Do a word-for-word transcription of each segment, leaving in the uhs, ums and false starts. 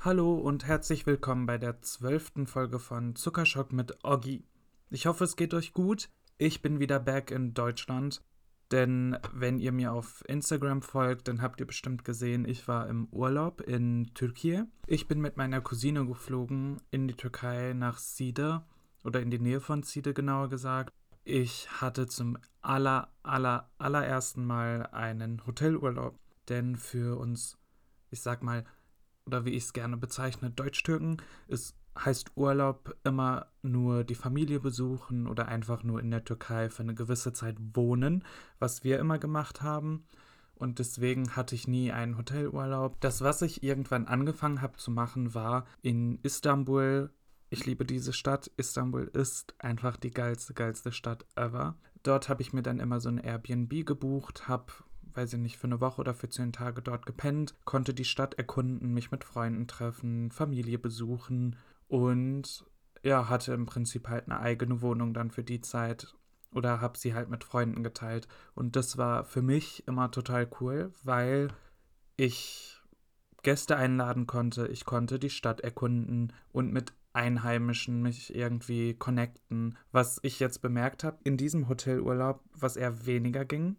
Hallo und herzlich willkommen bei der zwölften Folge von Zuckerschock mit Oggi. Ich hoffe, es geht euch gut. Ich bin wieder back in Deutschland, denn wenn ihr mir auf Instagram folgt, dann habt ihr bestimmt gesehen, ich war im Urlaub in Türkei. Ich bin mit meiner Cousine geflogen in die Türkei nach Side oder in die Nähe von Side genauer gesagt. Ich hatte zum aller, aller, allerersten Mal einen Hotelurlaub, denn für uns, ich sag mal, oder wie ich es gerne bezeichne, Deutsch-Türken. Es heißt Urlaub immer nur die Familie besuchen oder einfach nur in der Türkei für eine gewisse Zeit wohnen, was wir immer gemacht haben. Und deswegen hatte ich nie einen Hotelurlaub. Das, was ich irgendwann angefangen habe zu machen, war in Istanbul. Ich liebe diese Stadt. Istanbul ist einfach die geilste, geilste Stadt ever. Dort habe ich mir dann immer so ein Airbnb gebucht, habe weiß ich nicht, für eine Woche oder für zehn Tage dort gepennt, konnte die Stadt erkunden, mich mit Freunden treffen, Familie besuchen und ja, hatte im Prinzip halt eine eigene Wohnung dann für die Zeit oder habe sie halt mit Freunden geteilt. Und das war für mich immer total cool, weil ich Gäste einladen konnte, ich konnte die Stadt erkunden und mit Einheimischen mich irgendwie connecten. Was ich jetzt bemerkt habe, in diesem Hotelurlaub, was eher weniger ging,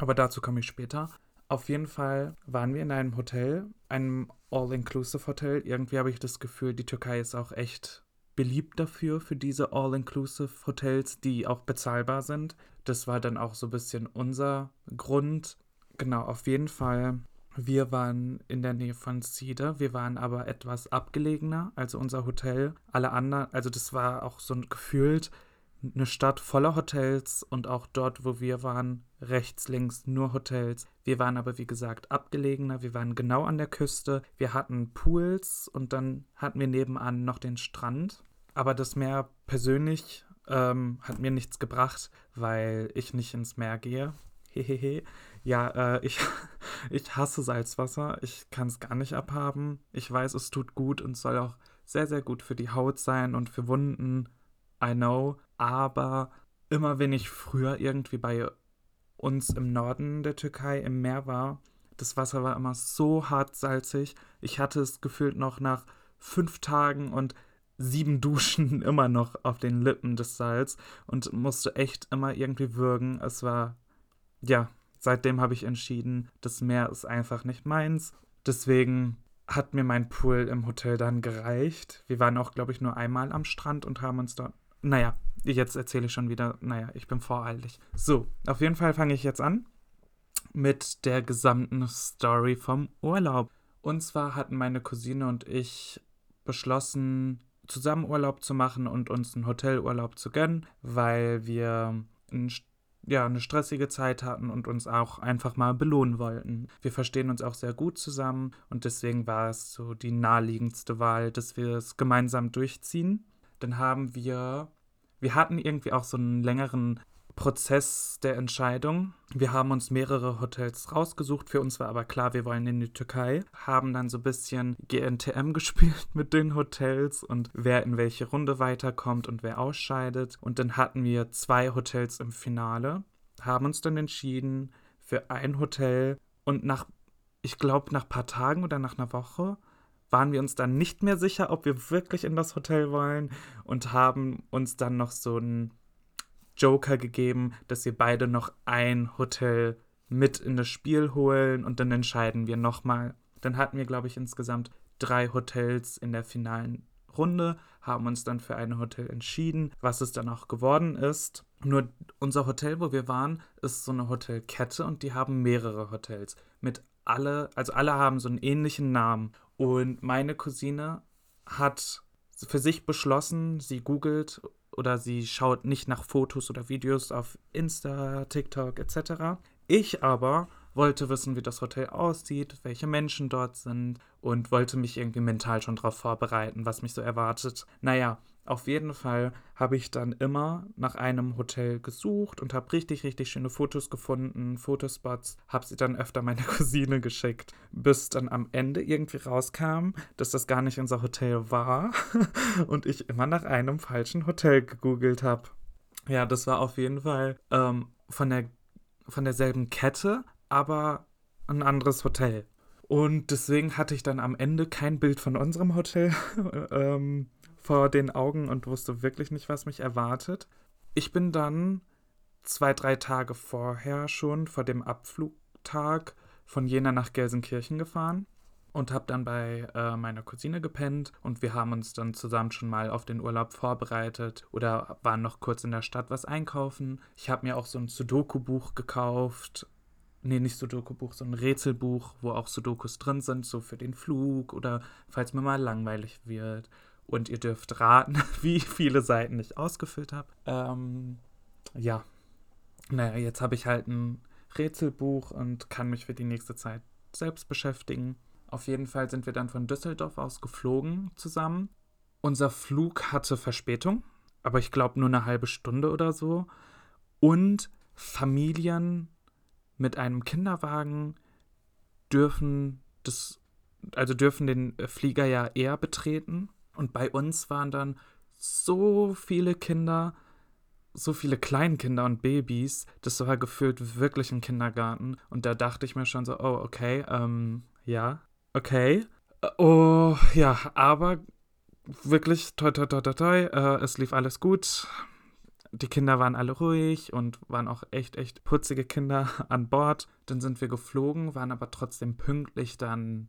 aber dazu komme ich später. Auf jeden Fall waren wir in einem Hotel, einem All-Inclusive-Hotel. Irgendwie habe ich das Gefühl, die Türkei ist auch echt beliebt dafür, für diese All-Inclusive-Hotels, die auch bezahlbar sind. Das war dann auch so ein bisschen unser Grund. Genau, auf jeden Fall. Wir waren in der Nähe von Side, wir waren aber etwas abgelegener, also unser Hotel. Alle anderen, also das war auch so ein gefühlt, eine Stadt voller Hotels und auch dort, wo wir waren, rechts, links nur Hotels. Wir waren aber, wie gesagt, abgelegener. Wir waren genau an der Küste. Wir hatten Pools und dann hatten wir nebenan noch den Strand. Aber das Meer persönlich ähm, hat mir nichts gebracht, weil ich nicht ins Meer gehe. Hehehe. Ja, äh, ich, ich hasse Salzwasser. Ich kann es gar nicht abhaben. Ich weiß, es tut gut und soll auch sehr, sehr gut für die Haut sein und für Wunden. I know, aber immer wenn ich früher irgendwie bei uns im Norden der Türkei im Meer war, das Wasser war immer so hart salzig. Ich hatte es gefühlt noch nach fünf Tagen und sieben Duschen immer noch auf den Lippen des Salz und musste echt immer irgendwie würgen. Es war, ja, seitdem habe ich entschieden, das Meer ist einfach nicht meins. Deswegen hat mir mein Pool im Hotel dann gereicht. Wir waren auch, glaube ich, nur einmal am Strand und haben uns dort... Naja, jetzt erzähle ich schon wieder. Naja, ich bin voreilig. So, auf jeden Fall fange ich jetzt an mit der gesamten Story vom Urlaub. Und zwar hatten meine Cousine und ich beschlossen, zusammen Urlaub zu machen und uns einen Hotelurlaub zu gönnen, weil wir ein, ja, eine stressige Zeit hatten und uns auch einfach mal belohnen wollten. Wir verstehen uns auch sehr gut zusammen und deswegen war es so die naheliegendste Wahl, dass wir es gemeinsam durchziehen. Dann haben wir, wir hatten irgendwie auch so einen längeren Prozess der Entscheidung. Wir haben uns mehrere Hotels rausgesucht, für uns war aber klar, wir wollen in die Türkei. Haben dann so ein bisschen G N T M gespielt mit den Hotels und wer in welche Runde weiterkommt und wer ausscheidet. Und dann hatten wir zwei Hotels im Finale, haben uns dann entschieden für ein Hotel und nach, ich glaube, nach ein paar Tagen oder nach einer Woche waren wir uns dann nicht mehr sicher, ob wir wirklich in das Hotel wollen und haben uns dann noch so einen Joker gegeben, dass wir beide noch ein Hotel mit in das Spiel holen und dann entscheiden wir nochmal. Dann hatten wir, glaube ich, insgesamt drei Hotels in der finalen Runde, haben uns dann für ein Hotel entschieden, was es dann auch geworden ist. Nur unser Hotel, wo wir waren, ist so eine Hotelkette und die haben mehrere Hotels mit alle, also alle haben so einen ähnlichen Namen. Und meine Cousine hat für sich beschlossen, sie googelt oder sie schaut nicht nach Fotos oder Videos auf Insta, TikTok et cetera. Ich aber wollte wissen, wie das Hotel aussieht, welche Menschen dort sind und wollte mich irgendwie mental schon darauf vorbereiten, was mich so erwartet. Naja, auf jeden Fall habe ich dann immer nach einem Hotel gesucht und habe richtig, richtig schöne Fotos gefunden, Fotospots, habe sie dann öfter meiner Cousine geschickt, bis dann am Ende irgendwie rauskam, dass das gar nicht unser Hotel war und ich immer nach einem falschen Hotel gegoogelt habe. Ja, das war auf jeden Fall ähm, von der, von derselben Kette, aber ein anderes Hotel. Und deswegen hatte ich dann am Ende kein Bild von unserem Hotel ähm, vor den Augen und wusste wirklich nicht, was mich erwartet. Ich bin dann zwei, drei Tage vorher schon, vor dem Abflugtag, von Jena nach Gelsenkirchen gefahren und habe dann bei äh, meiner Cousine gepennt. Und wir haben uns dann zusammen schon mal auf den Urlaub vorbereitet oder waren noch kurz in der Stadt was einkaufen. Ich habe mir auch so ein Sudoku-Buch gekauft. Nee, nicht Sudoku-Buch, so ein Rätselbuch, wo auch Sudokus drin sind, so für den Flug oder falls mir mal langweilig wird. Und ihr dürft raten, wie viele Seiten ich ausgefüllt habe. Ähm, ja, naja, jetzt habe ich halt ein Rätselbuch und kann mich für die nächste Zeit selbst beschäftigen. Auf jeden Fall sind wir dann von Düsseldorf aus geflogen zusammen. Unser Flug hatte Verspätung, aber ich glaube nur eine halbe Stunde oder so. Und Familien mit einem Kinderwagen dürfen das, also dürfen den Flieger ja eher betreten. Und bei uns waren dann so viele Kinder, so viele Kleinkinder und Babys, das war gefühlt wirklich ein Kindergarten. Und da dachte ich mir schon so, oh, okay, ähm, ja, okay. Oh, ja, aber wirklich, toi, toi, toi, toi, toi, äh, es lief alles gut. Die Kinder waren alle ruhig und waren auch echt, echt putzige Kinder an Bord. Dann sind wir geflogen, waren aber trotzdem pünktlich dann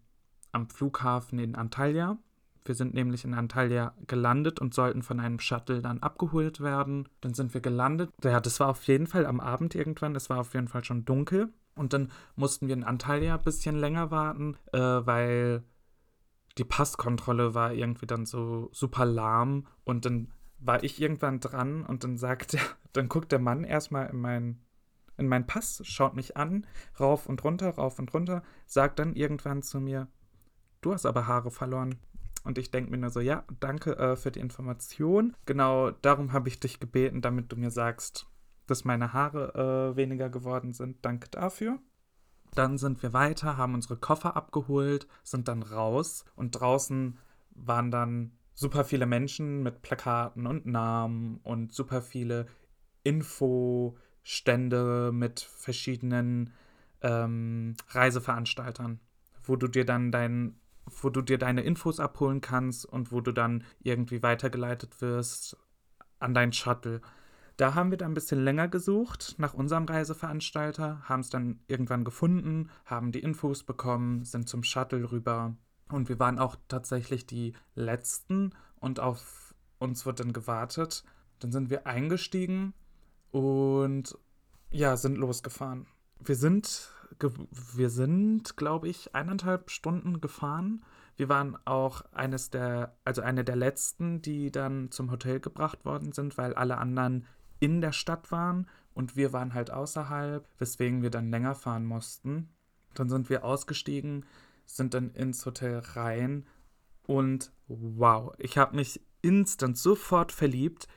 am Flughafen in Antalya. Wir sind nämlich in Antalya gelandet und sollten von einem Shuttle dann abgeholt werden. Dann sind wir gelandet. Ja, das war auf jeden Fall am Abend irgendwann. Es war auf jeden Fall schon dunkel. Und dann mussten wir in Antalya ein bisschen länger warten, äh, weil die Passkontrolle war irgendwie dann so super lahm. Und dann war ich irgendwann dran und dann sagt er, dann guckt der Mann erstmal in meinen in meinen Pass, schaut mich an, rauf und runter, rauf und runter, sagt dann irgendwann zu mir, du hast aber Haare verloren. Und ich denke mir nur so, ja, danke äh, für die Information. Genau darum habe ich dich gebeten, damit du mir sagst, dass meine Haare äh, weniger geworden sind. Danke dafür. Dann sind wir weiter, haben unsere Koffer abgeholt, sind dann raus und draußen waren dann super viele Menschen mit Plakaten und Namen und super viele Infostände mit verschiedenen ähm, Reiseveranstaltern, wo du dir dann dein, wo du dir deine Infos abholen kannst und wo du dann irgendwie weitergeleitet wirst an dein Shuttle. Da haben wir dann ein bisschen länger gesucht nach unserem Reiseveranstalter, haben es dann irgendwann gefunden, haben die Infos bekommen, sind zum Shuttle rüber. Und wir waren auch tatsächlich die Letzten und auf uns wird dann gewartet. Dann sind wir eingestiegen und ja, sind losgefahren. Wir sind, ge- wir sind, glaube ich, eineinhalb Stunden gefahren. Wir waren auch eines der, also eine der Letzten, die dann zum Hotel gebracht worden sind, weil alle anderen in der Stadt waren und wir waren halt außerhalb, weswegen wir dann länger fahren mussten. Dann sind wir ausgestiegen, sind dann ins Hotel rein und wow, ich habe mich instant sofort verliebt.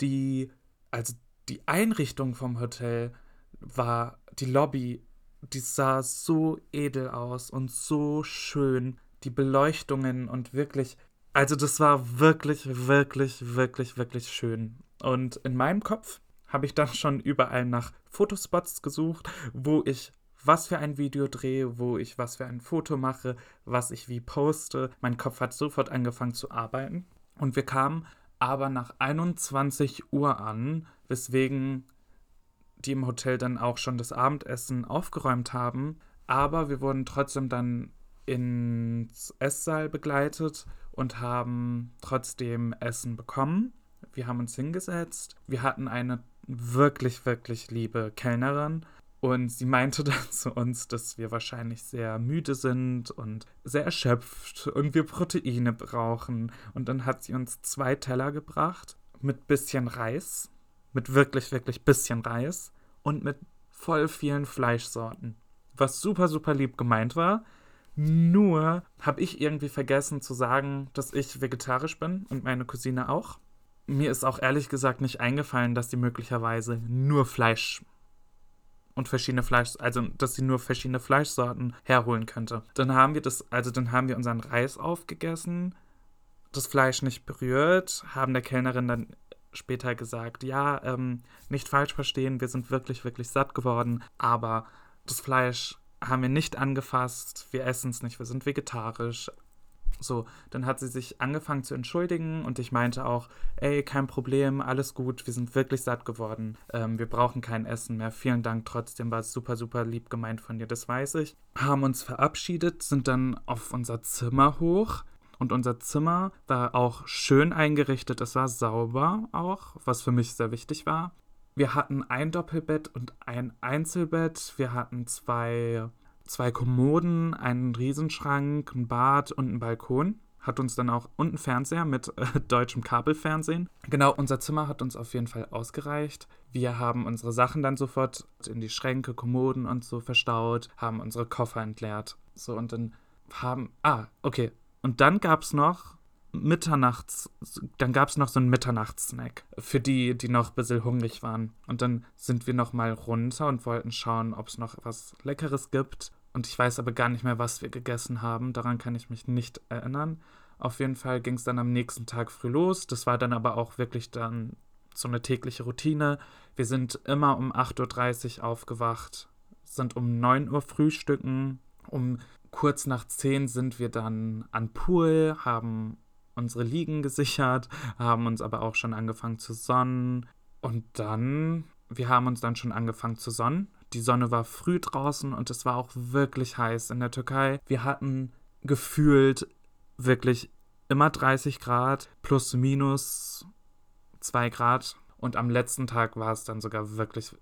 Die, also die Einrichtung vom Hotel war, die Lobby, die sah so edel aus und so schön. Die Beleuchtungen und wirklich, also das war wirklich, wirklich, wirklich, wirklich schön. Und in meinem Kopf habe ich dann schon überall nach Fotospots gesucht, wo ich was für ein Video drehe, wo ich was für ein Foto mache, was ich wie poste. Mein Kopf hat sofort angefangen zu arbeiten. Und wir kamen aber nach einundzwanzig Uhr an, weswegen die im Hotel dann auch schon das Abendessen aufgeräumt haben. Aber wir wurden trotzdem dann ins Esssaal begleitet und haben trotzdem Essen bekommen. Wir haben uns hingesetzt. Wir hatten eine wirklich, wirklich liebe Kellnerin. Und sie meinte dann zu uns, dass wir wahrscheinlich sehr müde sind und sehr erschöpft und wir Proteine brauchen. Und dann hat sie uns zwei Teller gebracht mit bisschen Reis, mit wirklich, wirklich bisschen Reis und mit voll vielen Fleischsorten. Was super, super lieb gemeint war. Nur habe ich irgendwie vergessen zu sagen, dass ich vegetarisch bin und meine Cousine auch. Mir ist auch ehrlich gesagt nicht eingefallen, dass sie möglicherweise nur Fleisch und verschiedene Fleisch, also dass sie nur verschiedene Fleischsorten herholen könnte. Dann haben wir das, also dann haben wir unseren Reis aufgegessen, das Fleisch nicht berührt, haben der Kellnerin dann später gesagt, ja, ähm, nicht falsch verstehen, wir sind wirklich, wirklich satt geworden, aber das Fleisch haben wir nicht angefasst, wir essen es nicht, wir sind vegetarisch. So, dann hat sie sich angefangen zu entschuldigen und ich meinte auch, ey, kein Problem, alles gut, wir sind wirklich satt geworden, ähm, wir brauchen kein Essen mehr, vielen Dank trotzdem, war es super, super lieb gemeint von dir, das weiß ich. Haben uns verabschiedet, sind dann auf unser Zimmer hoch und unser Zimmer war auch schön eingerichtet, es war sauber auch, was für mich sehr wichtig war. Wir hatten ein Doppelbett und ein Einzelbett, wir hatten zwei... zwei Kommoden, einen Riesenschrank, ein Bad und einen Balkon. Hat uns dann auch, und einen Fernseher mit äh, deutschem Kabelfernsehen. Genau, unser Zimmer hat uns auf jeden Fall ausgereicht. Wir haben unsere Sachen dann sofort in die Schränke, Kommoden und so verstaut, haben unsere Koffer entleert. So, und dann haben, ah, okay. Und dann gab es noch Mitternachts, dann gab es noch so einen Mitternachtssnack für die, die noch ein bisschen hungrig waren. Und dann sind wir nochmal runter und wollten schauen, ob es noch was Leckeres gibt. Und ich weiß aber gar nicht mehr, was wir gegessen haben. Daran kann ich mich nicht erinnern. Auf jeden Fall ging es dann am nächsten Tag früh los. Das war dann aber auch wirklich dann so eine tägliche Routine. Wir sind immer um acht Uhr dreißig aufgewacht, sind um neun Uhr frühstücken. Um kurz nach zehn sind wir dann an Pool, haben unsere Liegen gesichert, haben uns aber auch schon angefangen zu sonnen. Und dann, wir haben uns dann schon angefangen zu sonnen. Die Sonne war früh draußen und es war auch wirklich heiß in der Türkei. Wir hatten gefühlt wirklich immer dreißig Grad, plus minus zwei Grad. Und am letzten Tag war es dann sogar wirklich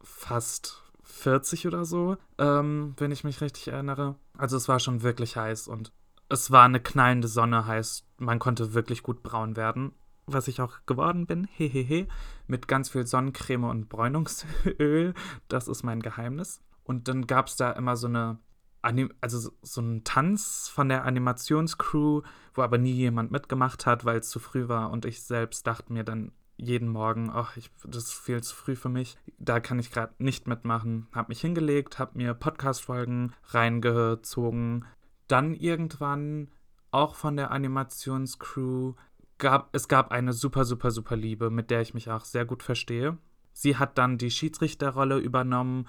fast vierzig oder so, ähm, wenn ich mich richtig erinnere. Also es war schon wirklich heiß und es war eine knallende Sonne, heißt, man konnte wirklich gut braun werden. Was ich auch geworden bin, hehehe, mit ganz viel Sonnencreme und Bräunungsöl, das ist mein Geheimnis. Und dann gab es da immer so eine, Anim- also so einen Tanz von der Animationscrew, wo aber nie jemand mitgemacht hat, weil es zu früh war und ich selbst dachte mir dann jeden Morgen, ach, ich, das ist viel zu früh für mich, da kann ich gerade nicht mitmachen. Hab mich hingelegt, hab mir Podcast-Folgen reingezogen. Dann irgendwann, auch von der Animationscrew, Gab, es gab eine super, super, super Liebe, mit der ich mich auch sehr gut verstehe. Sie hat dann die Schiedsrichterrolle übernommen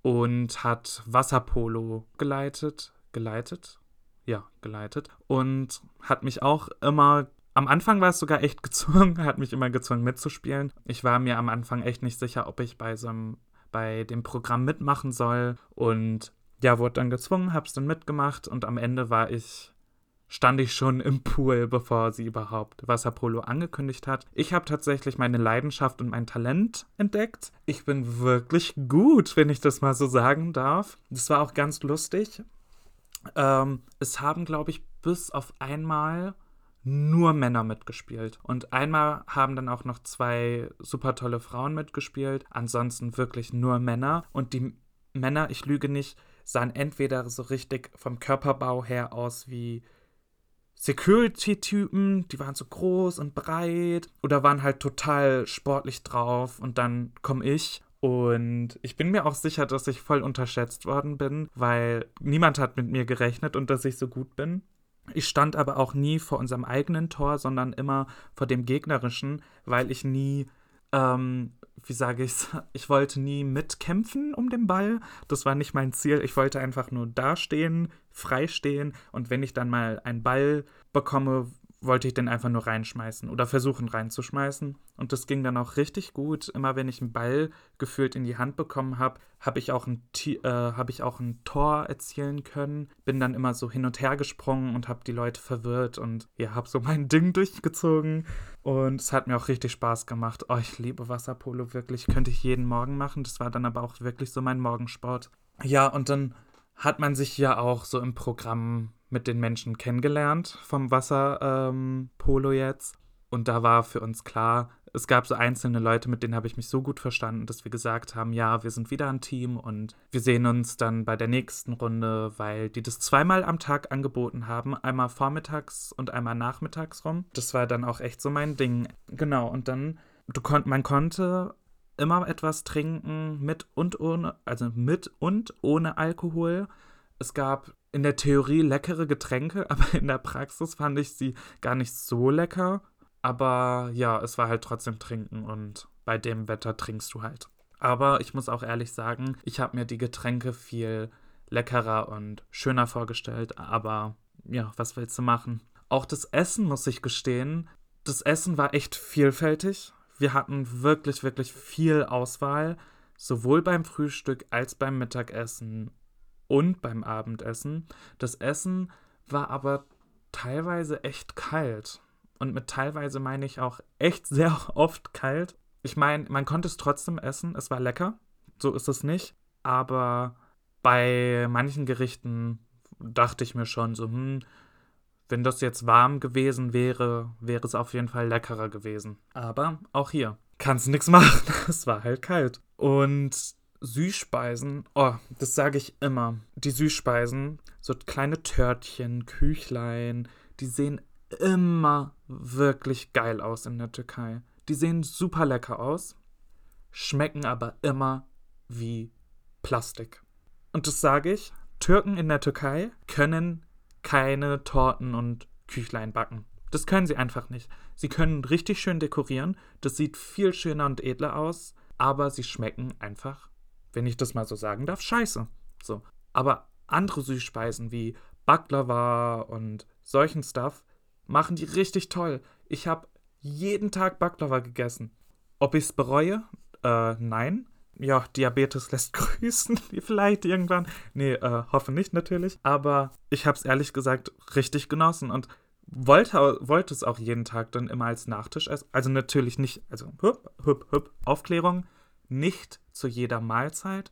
und hat Wasserpolo geleitet. Geleitet? Ja, geleitet. Und hat mich auch immer, am Anfang war es sogar echt gezwungen, hat mich immer gezwungen mitzuspielen. Ich war mir am Anfang echt nicht sicher, ob ich bei so einem, bei dem Programm mitmachen soll. Und ja, wurde dann gezwungen, hab's dann mitgemacht und am Ende war ich... stand ich schon im Pool, bevor sie überhaupt Wasserpolo angekündigt hat. Ich habe tatsächlich meine Leidenschaft und mein Talent entdeckt. Ich bin wirklich gut, wenn ich das mal so sagen darf. Das war auch ganz lustig. Ähm, es haben, glaube ich, bis auf einmal nur Männer mitgespielt. Und einmal haben dann auch noch zwei super tolle Frauen mitgespielt. Ansonsten wirklich nur Männer. Und die Männer, ich lüge nicht, sahen entweder so richtig vom Körperbau her aus wie Security-Typen, die waren so groß und breit oder waren halt total sportlich drauf und dann komme ich und ich bin mir auch sicher, dass ich voll unterschätzt worden bin, weil niemand hat mit mir gerechnet und dass ich so gut bin. Ich stand aber auch nie vor unserem eigenen Tor, sondern immer vor dem gegnerischen, weil ich nie, ähm, wie sage ich es, ich wollte nie mitkämpfen um den Ball, das war nicht mein Ziel, ich wollte einfach nur dastehen, freistehen und wenn ich dann mal einen Ball bekomme, wollte ich den einfach nur reinschmeißen oder versuchen reinzuschmeißen und das ging dann auch richtig gut. Immer wenn ich einen Ball gefühlt in die Hand bekommen habe, habe ich auch ein äh, habe ich auch ein Tor erzielen können, bin dann immer so hin und her gesprungen und habe die Leute verwirrt und ja, habe so mein Ding durchgezogen und es hat mir auch richtig Spaß gemacht. Oh, ich liebe Wasserpolo wirklich, könnte ich jeden Morgen machen, das war dann aber auch wirklich so mein Morgensport. Ja, und dann hat man sich ja auch so im Programm mit den Menschen kennengelernt, vom Wasserpolo ähm, jetzt. Und da war für uns klar, es gab so einzelne Leute, mit denen habe ich mich so gut verstanden, dass wir gesagt haben, ja, wir sind wieder ein Team und wir sehen uns dann bei der nächsten Runde, weil die das zweimal am Tag angeboten haben, einmal vormittags und einmal nachmittags rum. Das war dann auch echt so mein Ding. Genau, und dann, du kon- man konnte... immer etwas trinken, mit und ohne, also mit und ohne Alkohol. Es gab in der Theorie leckere Getränke, aber in der Praxis fand ich sie gar nicht so lecker. Aber ja, es war halt trotzdem trinken und bei dem Wetter trinkst du halt. Aber ich muss auch ehrlich sagen, ich habe mir die Getränke viel leckerer und schöner vorgestellt, aber ja, was willst du machen? Auch das Essen, muss ich gestehen, das Essen war echt vielfältig. Wir hatten wirklich, wirklich viel Auswahl, sowohl beim Frühstück als beim Mittagessen und beim Abendessen. Das Essen war aber teilweise echt kalt. Und mit teilweise meine ich auch echt sehr oft kalt. Ich meine, man konnte es trotzdem essen, es war lecker, so ist es nicht. Aber bei manchen Gerichten dachte ich mir schon so, hm, wenn das jetzt warm gewesen wäre, wäre es auf jeden Fall leckerer gewesen. Aber auch hier kannst du nichts machen, es war halt kalt. Und Süßspeisen, oh, das sage ich immer, die Süßspeisen, so kleine Törtchen, Küchlein, die sehen immer wirklich geil aus in der Türkei. Die sehen super lecker aus, schmecken aber immer wie Plastik. Und das sage ich, Türken in der Türkei können keine Torten und Küchlein backen. Das können sie einfach nicht. Sie können richtig schön dekorieren, das sieht viel schöner und edler aus, aber sie schmecken einfach, wenn ich das mal so sagen darf, scheiße. So. Aber andere Süßspeisen wie Baklava und solchen Stuff machen die richtig toll. Ich habe jeden Tag Baklava gegessen. Ob ich es bereue? Äh, nein. Ja, Diabetes lässt grüßen. Vielleicht irgendwann. Nee, äh, hoffe nicht natürlich. Aber ich habe es ehrlich gesagt richtig genossen und wollte, wollte es auch jeden Tag dann immer als Nachtisch essen. Also natürlich nicht, also hüpp, hüpp, hüpp, Aufklärung, nicht zu jeder Mahlzeit.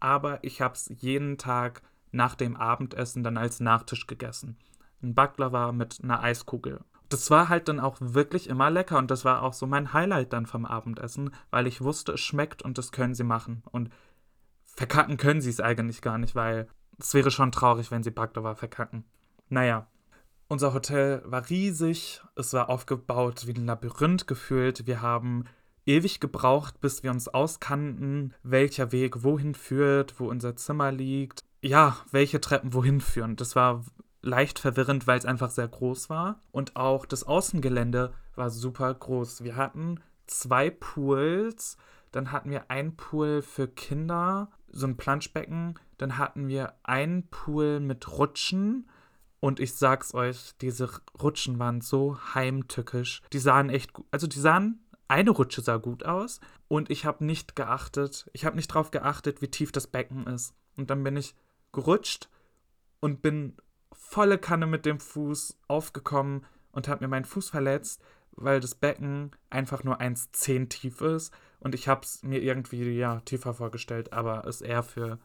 Aber ich habe es jeden Tag nach dem Abendessen dann als Nachtisch gegessen. Ein Baklava mit einer Eiskugel. Das war halt dann auch wirklich immer lecker und das war auch so mein Highlight dann vom Abendessen, weil ich wusste, es schmeckt und das können sie machen. Und verkacken können sie es eigentlich gar nicht, weil es wäre schon traurig, wenn sie Baklava verkacken. Naja, unser Hotel war riesig, es war aufgebaut wie ein Labyrinth gefühlt. Wir haben ewig gebraucht, bis wir uns auskannten, welcher Weg wohin führt, wo unser Zimmer liegt. Ja, welche Treppen wohin führen. Das war leicht verwirrend, weil es einfach sehr groß war. Und auch das Außengelände war super groß. Wir hatten zwei Pools, dann hatten wir einen Pool für Kinder, so ein Planschbecken, dann hatten wir einen Pool mit Rutschen. Und ich sag's euch, diese Rutschen waren so heimtückisch. Die sahen echt gut, also die sahen, eine Rutsche sah gut aus. Und ich habe nicht geachtet, ich habe nicht drauf geachtet, wie tief das Becken ist. Und dann bin ich gerutscht und bin volle Kanne mit dem Fuß aufgekommen und habe mir meinen Fuß verletzt, weil das Becken einfach nur eins Komma zehn tief ist und ich habe es mir irgendwie ja tiefer vorgestellt, aber ist eher für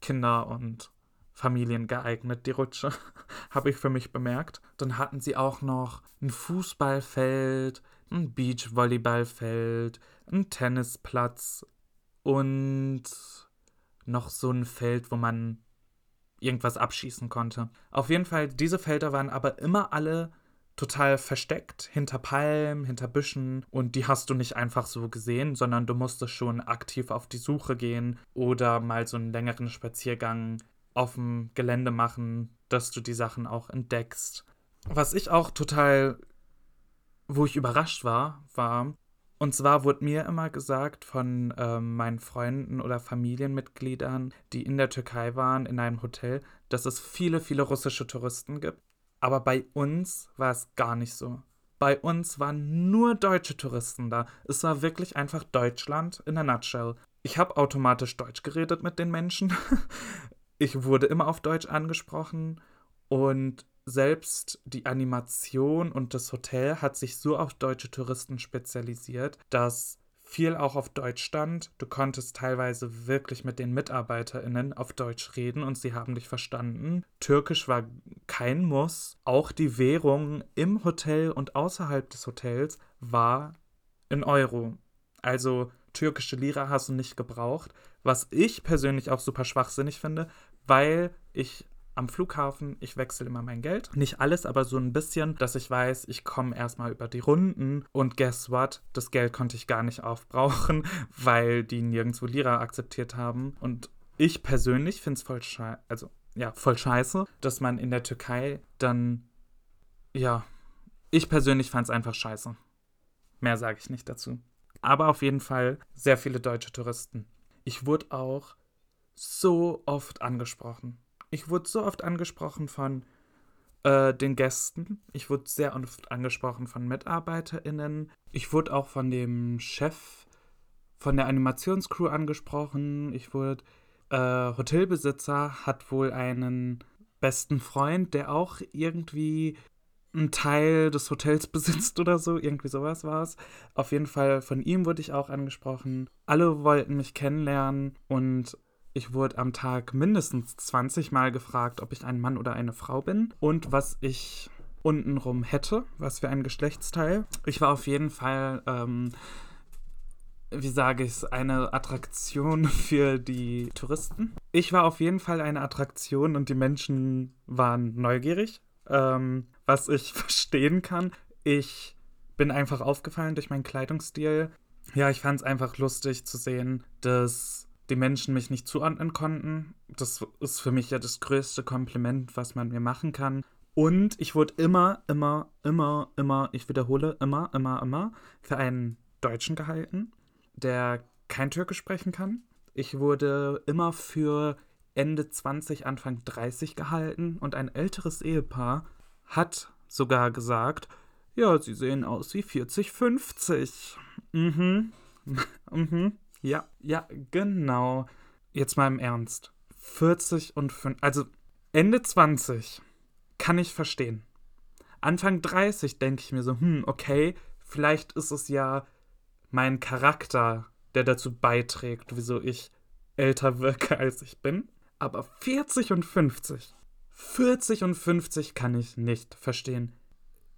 Kinder und Familien geeignet, die Rutsche, habe ich für mich bemerkt. Dann hatten sie auch noch ein Fußballfeld, ein Beachvolleyballfeld, einen Tennisplatz und noch so ein Feld, wo man irgendwas abschießen konnte. Auf jeden Fall, diese Felder waren aber immer alle total versteckt, hinter Palmen, hinter Büschen und die hast du nicht einfach so gesehen, sondern du musstest schon aktiv auf die Suche gehen oder mal so einen längeren Spaziergang auf dem Gelände machen, dass du die Sachen auch entdeckst. Was ich auch total, wo ich überrascht war, war, und zwar wurde mir immer gesagt von äh, meinen Freunden oder Familienmitgliedern, die in der Türkei waren, in einem Hotel, dass es viele, viele russische Touristen gibt. Aber bei uns war es gar nicht so. Bei uns waren nur deutsche Touristen da. Es war wirklich einfach Deutschland in a nutshell. Ich habe automatisch Deutsch geredet mit den Menschen. Ich wurde immer auf Deutsch angesprochen und selbst die Animation und das Hotel hat sich so auf deutsche Touristen spezialisiert, dass viel auch auf Deutsch stand. Du konntest teilweise wirklich mit den MitarbeiterInnen auf Deutsch reden und sie haben dich verstanden. Türkisch war kein Muss. Auch die Währung im Hotel und außerhalb des Hotels war in Euro. Also türkische Lira hast du nicht gebraucht, was ich persönlich auch super schwachsinnig finde, weil ich am Flughafen, ich wechsle immer mein Geld. Nicht alles, aber so ein bisschen, dass ich weiß, ich komme erstmal über die Runden und guess what? Das Geld konnte ich gar nicht aufbrauchen, weil die nirgendwo Lira akzeptiert haben. Und ich persönlich finde es voll scheiße, also ja, voll scheiße, dass man in der Türkei dann, ja, ich persönlich fand es einfach scheiße. Mehr sage ich nicht dazu. Aber auf jeden Fall sehr viele deutsche Touristen. Ich wurde auch so oft angesprochen. Ich wurde so oft angesprochen von äh, den Gästen. Ich wurde sehr oft angesprochen von MitarbeiterInnen. Ich wurde auch von dem Chef von der Animationscrew angesprochen. Ich wurde äh, Hotelbesitzer, hat wohl einen besten Freund, der auch irgendwie einen Teil des Hotels besitzt oder so. Irgendwie sowas war es. Auf jeden Fall von ihm wurde ich auch angesprochen. Alle wollten mich kennenlernen und ich wurde am Tag mindestens zwanzig Mal gefragt, ob ich ein Mann oder eine Frau bin und was ich untenrum hätte, was für ein Geschlechtsteil. Ich war auf jeden Fall, ähm, wie sage ich es, eine Attraktion für die Touristen. Ich war auf jeden Fall eine Attraktion und die Menschen waren neugierig, ähm, was ich verstehen kann. Ich bin einfach aufgefallen durch meinen Kleidungsstil. Ja, ich fand es einfach lustig zu sehen, dass die Menschen mich nicht zuordnen konnten. Das ist für mich ja das größte Kompliment, was man mir machen kann. Und ich wurde immer, immer, immer, immer, ich wiederhole, immer, immer, immer für einen Deutschen gehalten, der kein Türkisch sprechen kann. Ich wurde immer für Ende zwanzig, Anfang dreißig gehalten. Und ein älteres Ehepaar hat sogar gesagt, ja, sie sehen aus wie vierzig, fünfzig. Mhm, mhm. Ja, ja, genau. Jetzt mal im Ernst. vierzig und fünfzig, also Ende zwanzig kann ich verstehen. Anfang dreißig denke ich mir so, hm, okay, vielleicht ist es ja mein Charakter, der dazu beiträgt, wieso ich älter wirke, als ich bin. Aber vierzig und fünfzig, vierzig und fünfzig kann ich nicht verstehen.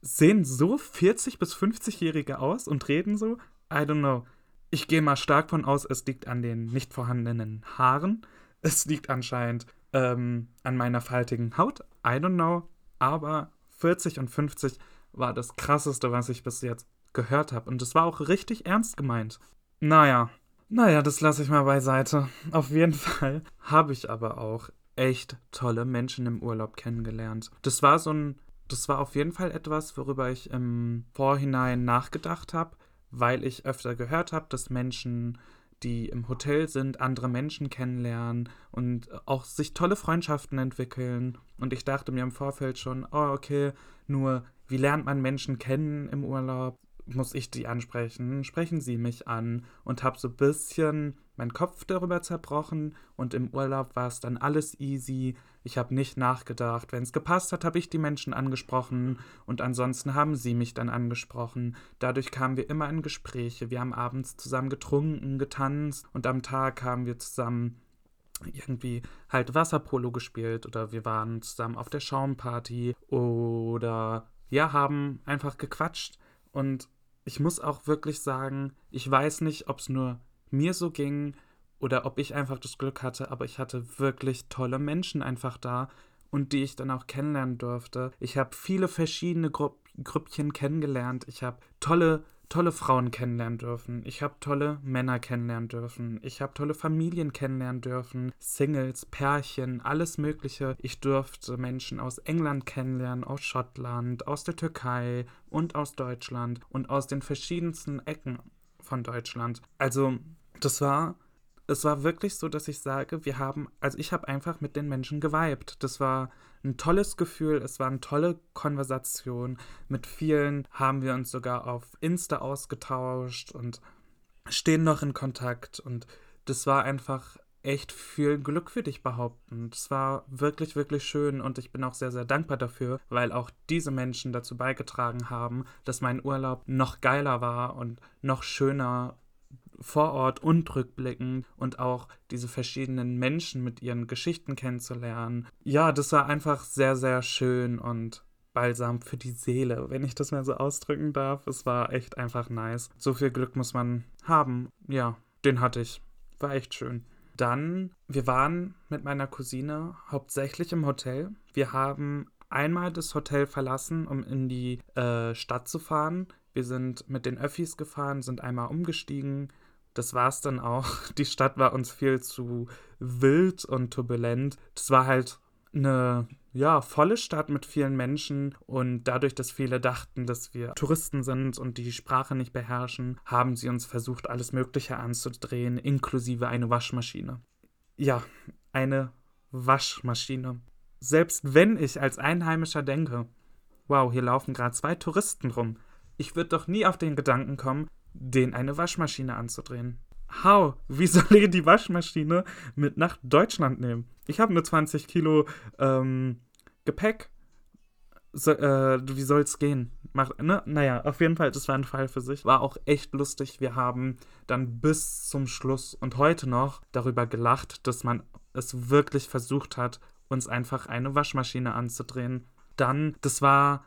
Sehen so vierzig- bis fünfzigjährige aus und reden so? I don't know. Ich gehe mal stark von aus, es liegt an den nicht vorhandenen Haaren. Es liegt anscheinend ähm, an meiner faltigen Haut. I don't know. Aber vierzig und fünfzig war das Krasseste, was ich bis jetzt gehört habe. Und es war auch richtig ernst gemeint. Naja, naja, das lasse ich mal beiseite. Auf jeden Fall habe ich aber auch echt tolle Menschen im Urlaub kennengelernt. Das war so ein, das war auf jeden Fall etwas, worüber ich im Vorhinein nachgedacht habe, weil ich öfter gehört habe, dass Menschen, die im Hotel sind, andere Menschen kennenlernen und auch sich tolle Freundschaften entwickeln. Und ich dachte mir im Vorfeld schon, oh okay, nur wie lernt man Menschen kennen im Urlaub? Muss ich die ansprechen? Sprechen sie mich an? Und habe so ein bisschen meinen Kopf darüber zerbrochen und im Urlaub war es dann alles easy. Ich habe nicht nachgedacht. Wenn es gepasst hat, habe ich die Menschen angesprochen und ansonsten haben sie mich dann angesprochen. Dadurch kamen wir immer in Gespräche. Wir haben abends zusammen getrunken, getanzt und am Tag haben wir zusammen irgendwie halt Wasserpolo gespielt oder wir waren zusammen auf der Schaumparty oder ja, haben einfach gequatscht. Und ich muss auch wirklich sagen, ich weiß nicht, ob es nur mir so ging oder ob ich einfach das Glück hatte, aber ich hatte wirklich tolle Menschen einfach da und die ich dann auch kennenlernen durfte. Ich habe viele verschiedene Gru- Grüppchen kennengelernt. Ich habe tolle, tolle Frauen kennenlernen dürfen. Ich habe tolle Männer kennenlernen dürfen. Ich habe tolle Familien kennenlernen dürfen. Singles, Pärchen, alles Mögliche. Ich durfte Menschen aus England kennenlernen, aus Schottland, aus der Türkei und aus Deutschland und aus den verschiedensten Ecken von Deutschland. Also, das war, es war wirklich so, dass ich sage, wir haben, also ich habe einfach mit den Menschen geweibt. Das war ein tolles Gefühl, es war eine tolle Konversation. Mit vielen haben wir uns sogar auf Insta ausgetauscht und stehen noch in Kontakt. Und das war einfach echt viel Glück für dich behaupten. Das war wirklich, wirklich schön und ich bin auch sehr, sehr dankbar dafür, weil auch diese Menschen dazu beigetragen haben, dass mein Urlaub noch geiler war und noch schöner vor Ort und rückblickend und auch diese verschiedenen Menschen mit ihren Geschichten kennenzulernen. Ja, das war einfach sehr, sehr schön und Balsam für die Seele, wenn ich das mal so ausdrücken darf. Es war echt einfach nice. So viel Glück muss man haben. Ja, den hatte ich. War echt schön. Dann, wir waren mit meiner Cousine hauptsächlich im Hotel. Wir haben einmal das Hotel verlassen, um in die äh, Stadt zu fahren. Wir sind mit den Öffis gefahren, sind einmal umgestiegen. Das war's dann auch. Die Stadt war uns viel zu wild und turbulent. Das war halt eine, ja, volle Stadt mit vielen Menschen und dadurch, dass viele dachten, dass wir Touristen sind und die Sprache nicht beherrschen, haben sie uns versucht, alles Mögliche anzudrehen, inklusive eine Waschmaschine. ja, eine Waschmaschine. Selbst wenn ich als Einheimischer denke, wow, hier laufen gerade zwei Touristen rum, ich würde doch nie auf den Gedanken kommen, denen eine Waschmaschine anzudrehen. How? Wie soll ich die Waschmaschine mit nach Deutschland nehmen? Ich habe nur zwanzig Kilo ähm, Gepäck. So, äh, wie soll's gehen? Macht, ne? Naja, auf jeden Fall, das war ein Fall für sich. War auch echt lustig. Wir haben dann bis zum Schluss und heute noch darüber gelacht, dass man es wirklich versucht hat, uns einfach eine Waschmaschine anzudrehen. Dann, das war...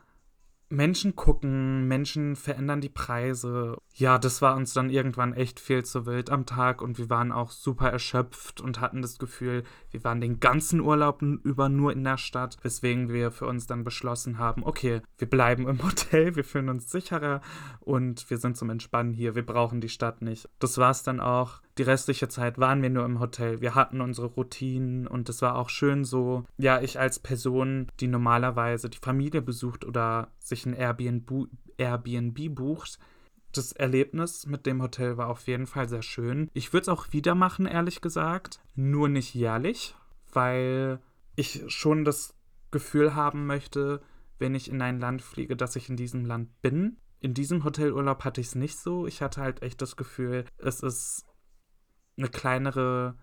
Menschen gucken, Menschen verändern die Preise. Ja, das war uns dann irgendwann echt viel zu wild am Tag und wir waren auch super erschöpft und hatten das Gefühl, wir waren den ganzen Urlaub über nur in der Stadt, weswegen wir für uns dann beschlossen haben, okay, wir bleiben im Hotel, wir fühlen uns sicherer und wir sind zum Entspannen hier, wir brauchen die Stadt nicht. Das war's dann auch. Die restliche Zeit waren wir nur im Hotel. Wir hatten unsere Routinen und das war auch schön so. Ja, ich als Person, die normalerweise die Familie besucht oder sich ein Airbnb, Airbnb bucht, das Erlebnis mit dem Hotel war auf jeden Fall sehr schön. Ich würde es auch wieder machen, ehrlich gesagt. Nur nicht jährlich, weil ich schon das Gefühl haben möchte, wenn ich in ein Land fliege, dass ich in diesem Land bin. In diesem Hotelurlaub hatte ich es nicht so. Ich hatte halt echt das Gefühl, es ist eine kleinere,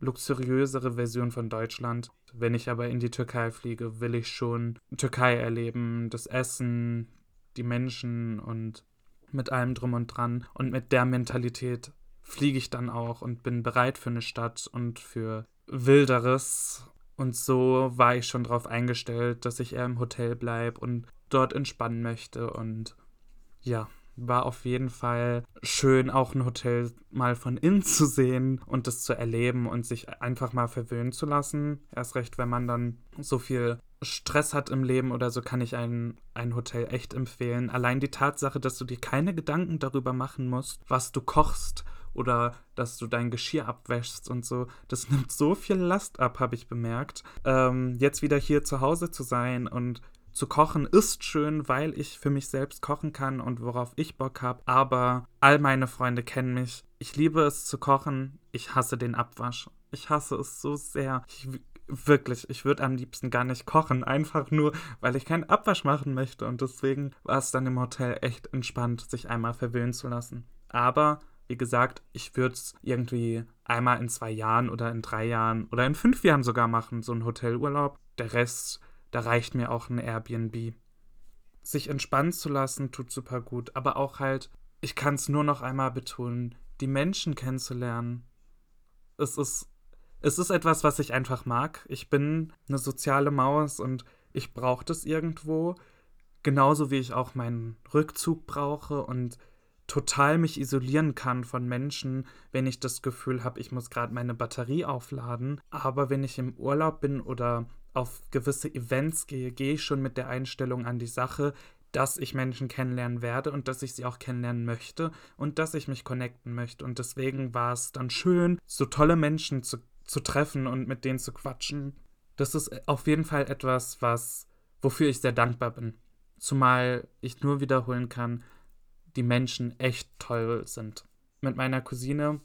luxuriösere Version von Deutschland. Wenn ich aber in die Türkei fliege, will ich schon Türkei erleben, das Essen, die Menschen und mit allem drum und dran. Und mit der Mentalität fliege ich dann auch und bin bereit für eine Stadt und für Wilderes. Und so war ich schon darauf eingestellt, dass ich eher im Hotel bleibe und dort entspannen möchte. Und ja, war auf jeden Fall schön, auch ein Hotel mal von innen zu sehen und das zu erleben und sich einfach mal verwöhnen zu lassen. Erst recht, wenn man dann so viel Stress hat im Leben oder so, kann ich ein, ein Hotel echt empfehlen. Allein die Tatsache, dass du dir keine Gedanken darüber machen musst, was du kochst oder dass du dein Geschirr abwäschst und so, das nimmt so viel Last ab, habe ich bemerkt. Ähm, jetzt wieder hier zu Hause zu sein und zu kochen ist schön, weil ich für mich selbst kochen kann und worauf ich Bock habe. Aber all meine Freunde kennen mich. Ich liebe es zu kochen. Ich hasse den Abwasch. Ich hasse es so sehr. Ich, wirklich, ich würde am liebsten gar nicht kochen. Einfach nur, weil ich keinen Abwasch machen möchte. Und deswegen war es dann im Hotel echt entspannt, sich einmal verwöhnen zu lassen. Aber, wie gesagt, ich würde es irgendwie einmal in zwei Jahren oder in drei Jahren oder in fünf Jahren sogar machen, so einen Hotelurlaub. Der Rest... Da reicht mir auch ein Airbnb. Sich entspannen zu lassen, tut super gut. Aber auch halt, ich kann es nur noch einmal betonen, die Menschen kennenzulernen. Es ist, es ist etwas, was ich einfach mag. Ich bin eine soziale Maus und ich brauche das irgendwo. Genauso wie ich auch meinen Rückzug brauche und total mich isolieren kann von Menschen, wenn ich das Gefühl habe, ich muss gerade meine Batterie aufladen. Aber wenn ich im Urlaub bin oder auf gewisse Events gehe, gehe ich schon mit der Einstellung an die Sache, dass ich Menschen kennenlernen werde und dass ich sie auch kennenlernen möchte und dass ich mich connecten möchte. Und deswegen war es dann schön, so tolle Menschen zu, zu treffen und mit denen zu quatschen. Das ist auf jeden Fall etwas, was, wofür ich sehr dankbar bin. Zumal ich nur wiederholen kann, die Menschen echt toll sind. Mit meiner Cousine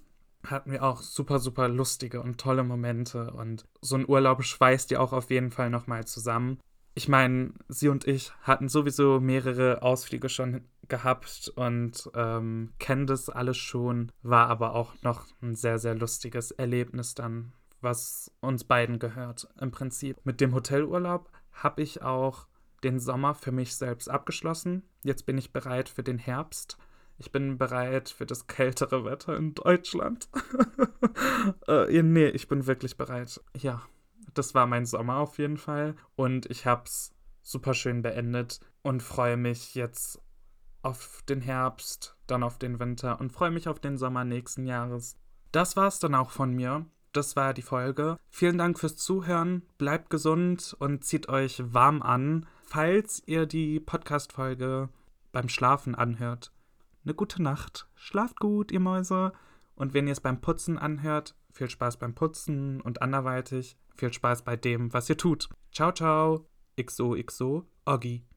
hatten wir auch super, super lustige und tolle Momente und so ein Urlaub schweißt die auch auf jeden Fall nochmal zusammen. Ich meine, sie und ich hatten sowieso mehrere Ausflüge schon gehabt und ähm, kennen das alles schon, war aber auch noch ein sehr, sehr lustiges Erlebnis dann, was uns beiden gehört im Prinzip. Mit dem Hotelurlaub habe ich auch den Sommer für mich selbst abgeschlossen. Jetzt bin ich bereit für den Herbst. Ich bin bereit für das kältere Wetter in Deutschland. äh, nee, ich bin wirklich bereit. Ja, das war mein Sommer auf jeden Fall. Und ich hab's super schön beendet und freue mich jetzt auf den Herbst, dann auf den Winter und freue mich auf den Sommer nächsten Jahres. Das war's dann auch von mir. Das war die Folge. Vielen Dank fürs Zuhören. Bleibt gesund und zieht euch warm an. Falls ihr die Podcast-Folge beim Schlafen anhört, eine gute Nacht, schlaft gut, ihr Mäuse. Und wenn ihr es beim Putzen anhört, viel Spaß beim Putzen und anderweitig viel Spaß bei dem, was ihr tut. Ciao, ciao. X O X O, Oggi.